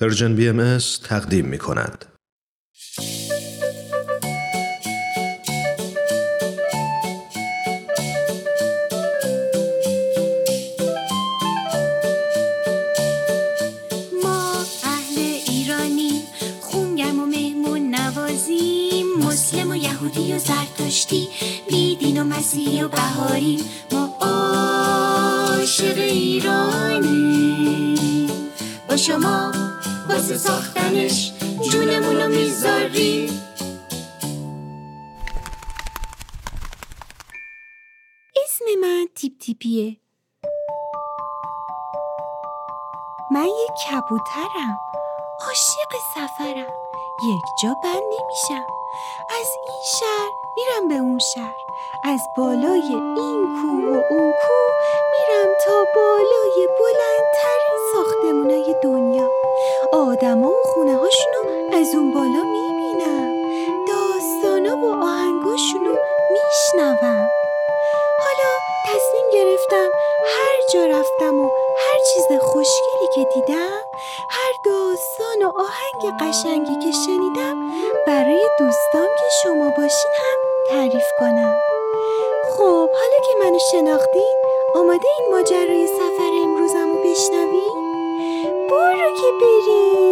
پرژن BMS تقدیم می‌کند. و بهاری ما عاشق ایرانی، با شما واسه ساختنش جونمونو میذاری. اسم من تیپ تیپیه، من یک کبوترم، عاشق سفرم، یک جا بند نمیشم، از این شهر میرم به اون شهر، از بالای این کوه و اون کوه میرم تا بالای بلندترین ساختمونای دنیا. آدما و خونه‌هاشونو از اون بالا میبینم، داستانا و آهنگاشونو میشنوم. حالا تصمیم گرفتم هر جا رفتم و هر چیز خوشگلی که دیدم، هر داستان و آهنگ قشنگی که شنیدم، برای دوستام که شما باشین هم تعریف کنم. خب حالا که منو شناختین، آماده این ماجرای سفر امروزم رو بشنوین؟ برو که بریم.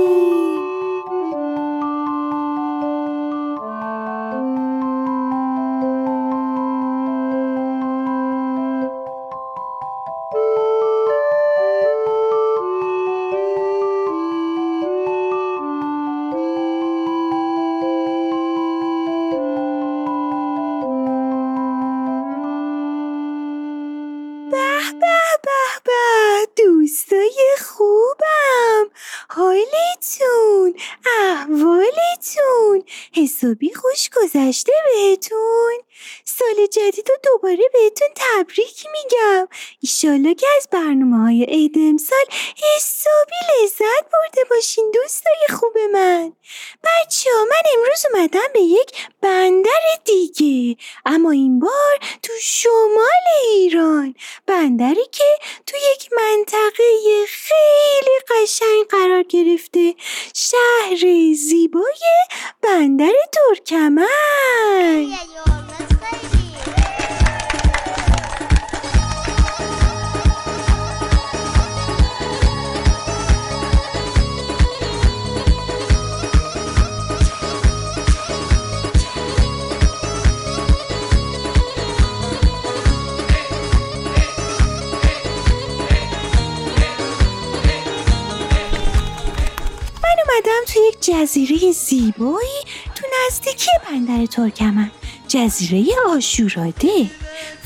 حسابی خوش گذشته بهتون، سال جدید رو دوباره بهتون تبریک میگم. ایشالله که از برنامه‌های عید امسال حسابی لذت برده باشین دوستای خوب من. بچه‌ها، من امروز اومدم به یک بندر دیگه، اما این بار تو شمال ایران، بندری که تو یک منطقه خیلی قشنگ قرار گرفته، شهر زیبای بندر ترکمن. تو یک جزیره زیبایی تو نزدیکی بندر ترکمن، جزیره آشوراده.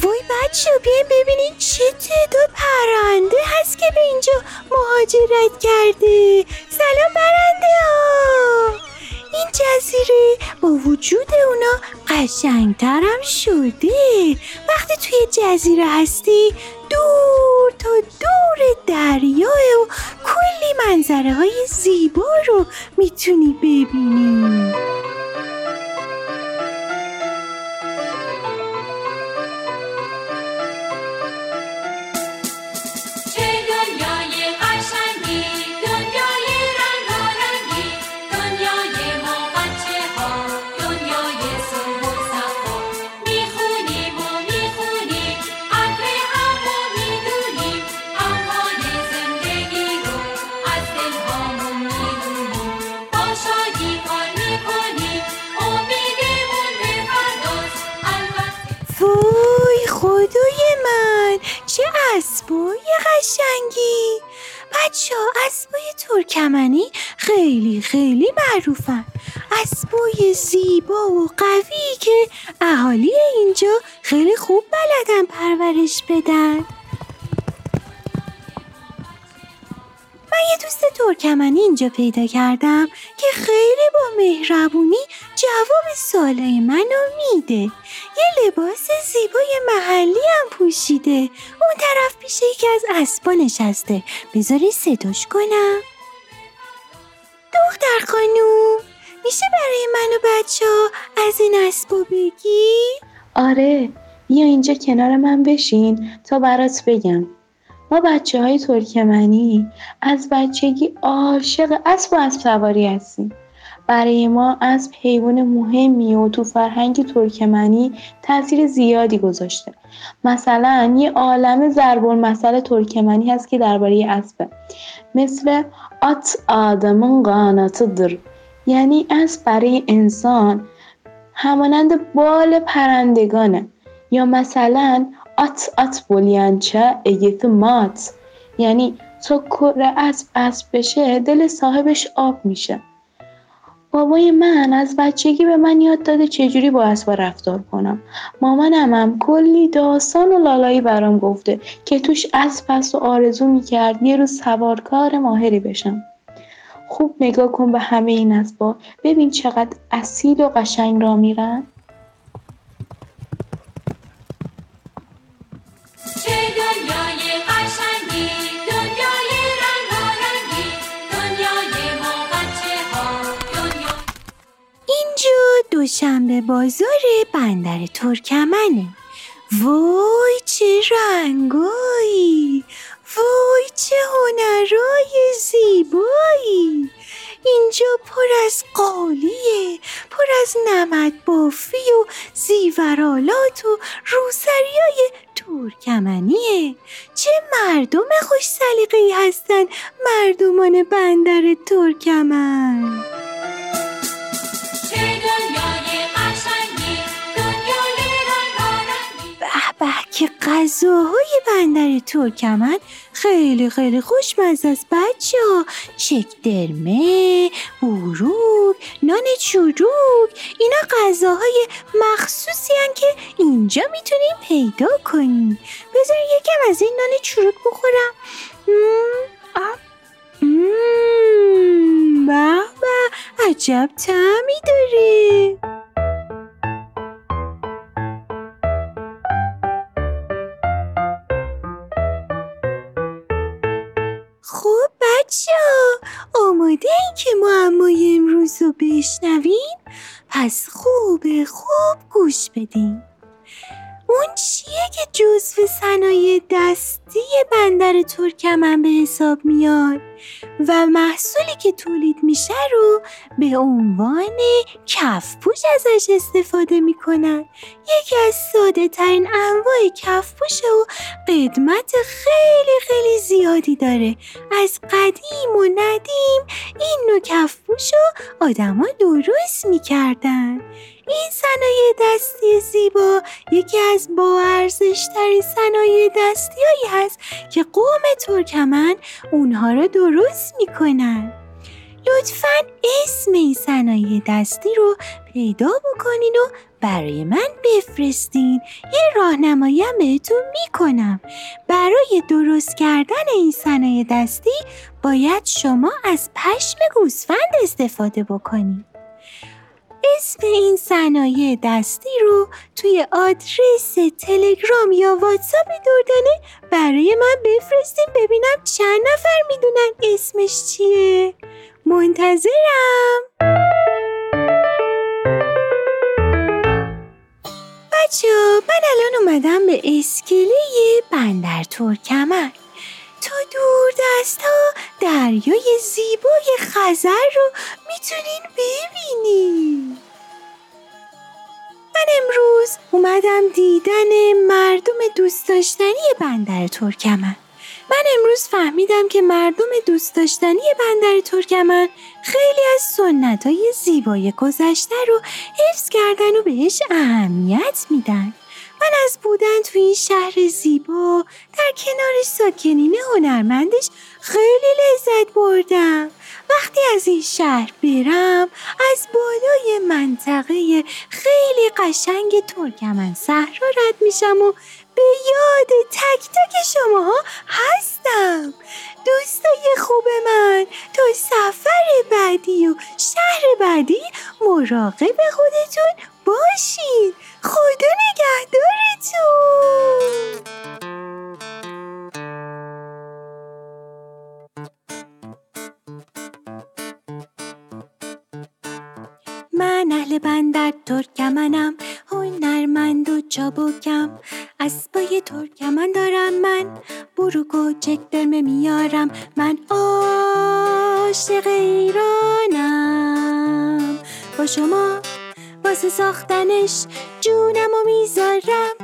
وای بچه‌ها، بیاین ببینین چه تعداد پرنده هست که به اینجا مهاجرت کرده. سلام پرنده ها. این جزیره با وجود اونا قشنگتر هم شده. وقتی توی جزیره هستی، دور تا دور دریا و کلی منظره های زیبا رو میتونی ببینی. اسبوی قشنگی. بچه ها، اسبوی ترکمنی خیلی خیلی معروفن، اسبوی زیبا و قوی که اهالی اینجا خیلی خوب بلدن پرورش بدن. من یه دوست ترکمنی اینجا پیدا کردم که خیلی با مهربونی جواب سوالای منو میده. یه لباس زیبای محلی هم پوشیده. اون طرف پیش یکی از اسبا نشسته. بذاری صداش کنم. دختر خانوم، میشه برای من و بچه‌ها از این اسبا بگی؟ آره، بیا اینجا کنار من بشین تا برات بگم. ما بچه های ترکمنی از بچگی عاشق اسب و اسب سواری هستیم. برای ما اسب حیوان مهمی و تو فرهنگ ترکمنی تاثیر زیادی گذاشته. مثلا یه عالمه ضرب المثل ترکمنی هست که درباره اسبه، مثل ات آدمن قانات در، یعنی اسب برای انسان همانند بال پرندگانه. یا مثلا ات ات بولینچه ایت مات، یعنی تو کره اسب بشه دل صاحبش آب میشه. بابای من از بچگی به من یاد داده چجوری با اسبا رفتار کنم. مامانم هم کلی داستان و لالایی برام گفته که توش اسب هست و آرزو میکرد یه روز سوارکار ماهری بشم. خوب نگاه کن به همه این اسبا، ببین چقدر اصیل و قشنگ را میرن. دوشنبه بازار بندر ترکمنه. وای چه رنگایی، وای چه هنرهای زیبایی. اینجا پر از قالیه، پر از نمد بافی و زیورالات و روسریای ترکمنیه. چه مردم خوش سلیقه‌ای هستن مردمان بندر ترکمن. که غذاهای بندر ترکمن خیلی خیلی خوشمزه است بچه ها. چکدرمه، بروک، نان چوروک، اینا غذاهای مخصوصی هن که اینجا میتونیم پیدا کنیم. بذارین یکم از این نان چوروک بخورم. بابا عجب طعمی داره. آماده این که معمای امروز رو بشنوین؟ پس خوب گوش بدین. اون چیه که جزو صنایع دستی بندر ترکمن به حساب میاد و محصولی که تولید میشه رو به عنوان کفپوش ازش استفاده میکنن. یکی از ساده ترین انواع کفپوشه و قدمت خیلی خیلی زیادی داره. از قدیم و ندیم این نوع کفپوش رو آدم ها درست میکردن. این صنایع دستی زیبا یکی از باارزش‌ترین صنایع دستی‌هایی هست که قوم ترکمن اونها رو درست میکنن. لطفاً اسم این صنایع دستی رو پیدا بکنین و برای من بفرستین. یه راهنمایی هم بهتون میکنم. برای درست کردن این صنایع دستی باید شما از پشم گوسفند استفاده بکنین. اسم این صنایع دستی رو توی آدرس تلگرام یا واتساپ دردانه برای من بفرستین ببینم چند نفر میدونن اسمش چیه. منتظرم. بچه‌ها من الان اومدم به اسکله بندر ترکمن. تا دور دست ها دریای زیبای خزر رو میتونین ببینین. من امروز اومدم دیدن مردم دوست داشتنی بندر ترکمن. من امروز فهمیدم که مردم دوست داشتنی بندر ترکمن خیلی از سنت‌های زیبای گذشته رو حفظ کردن و بهش اهمیت میدن. من از بودن تو این شهر زیبا در کنار ساکنین هنرمندش خیلی لذت بردم. وقتی از این شهر برم از بالای منطقه خیلی قشنگ ترکمن صحرا رد میشم و به یاد تک تک شماها هستم. دوستای خوب من، تا سفر بعدی و شهر بعدی مراقب خودتون باشین. خدا نگهدارتون. من اهل بندر ترکمنم، هنرمند و چابکم، اسبای ترکمن دارم من، بروک و چکدرمه میارم، من عاشق ایرانم، با شما واسه ساختنش جونم و میذارم.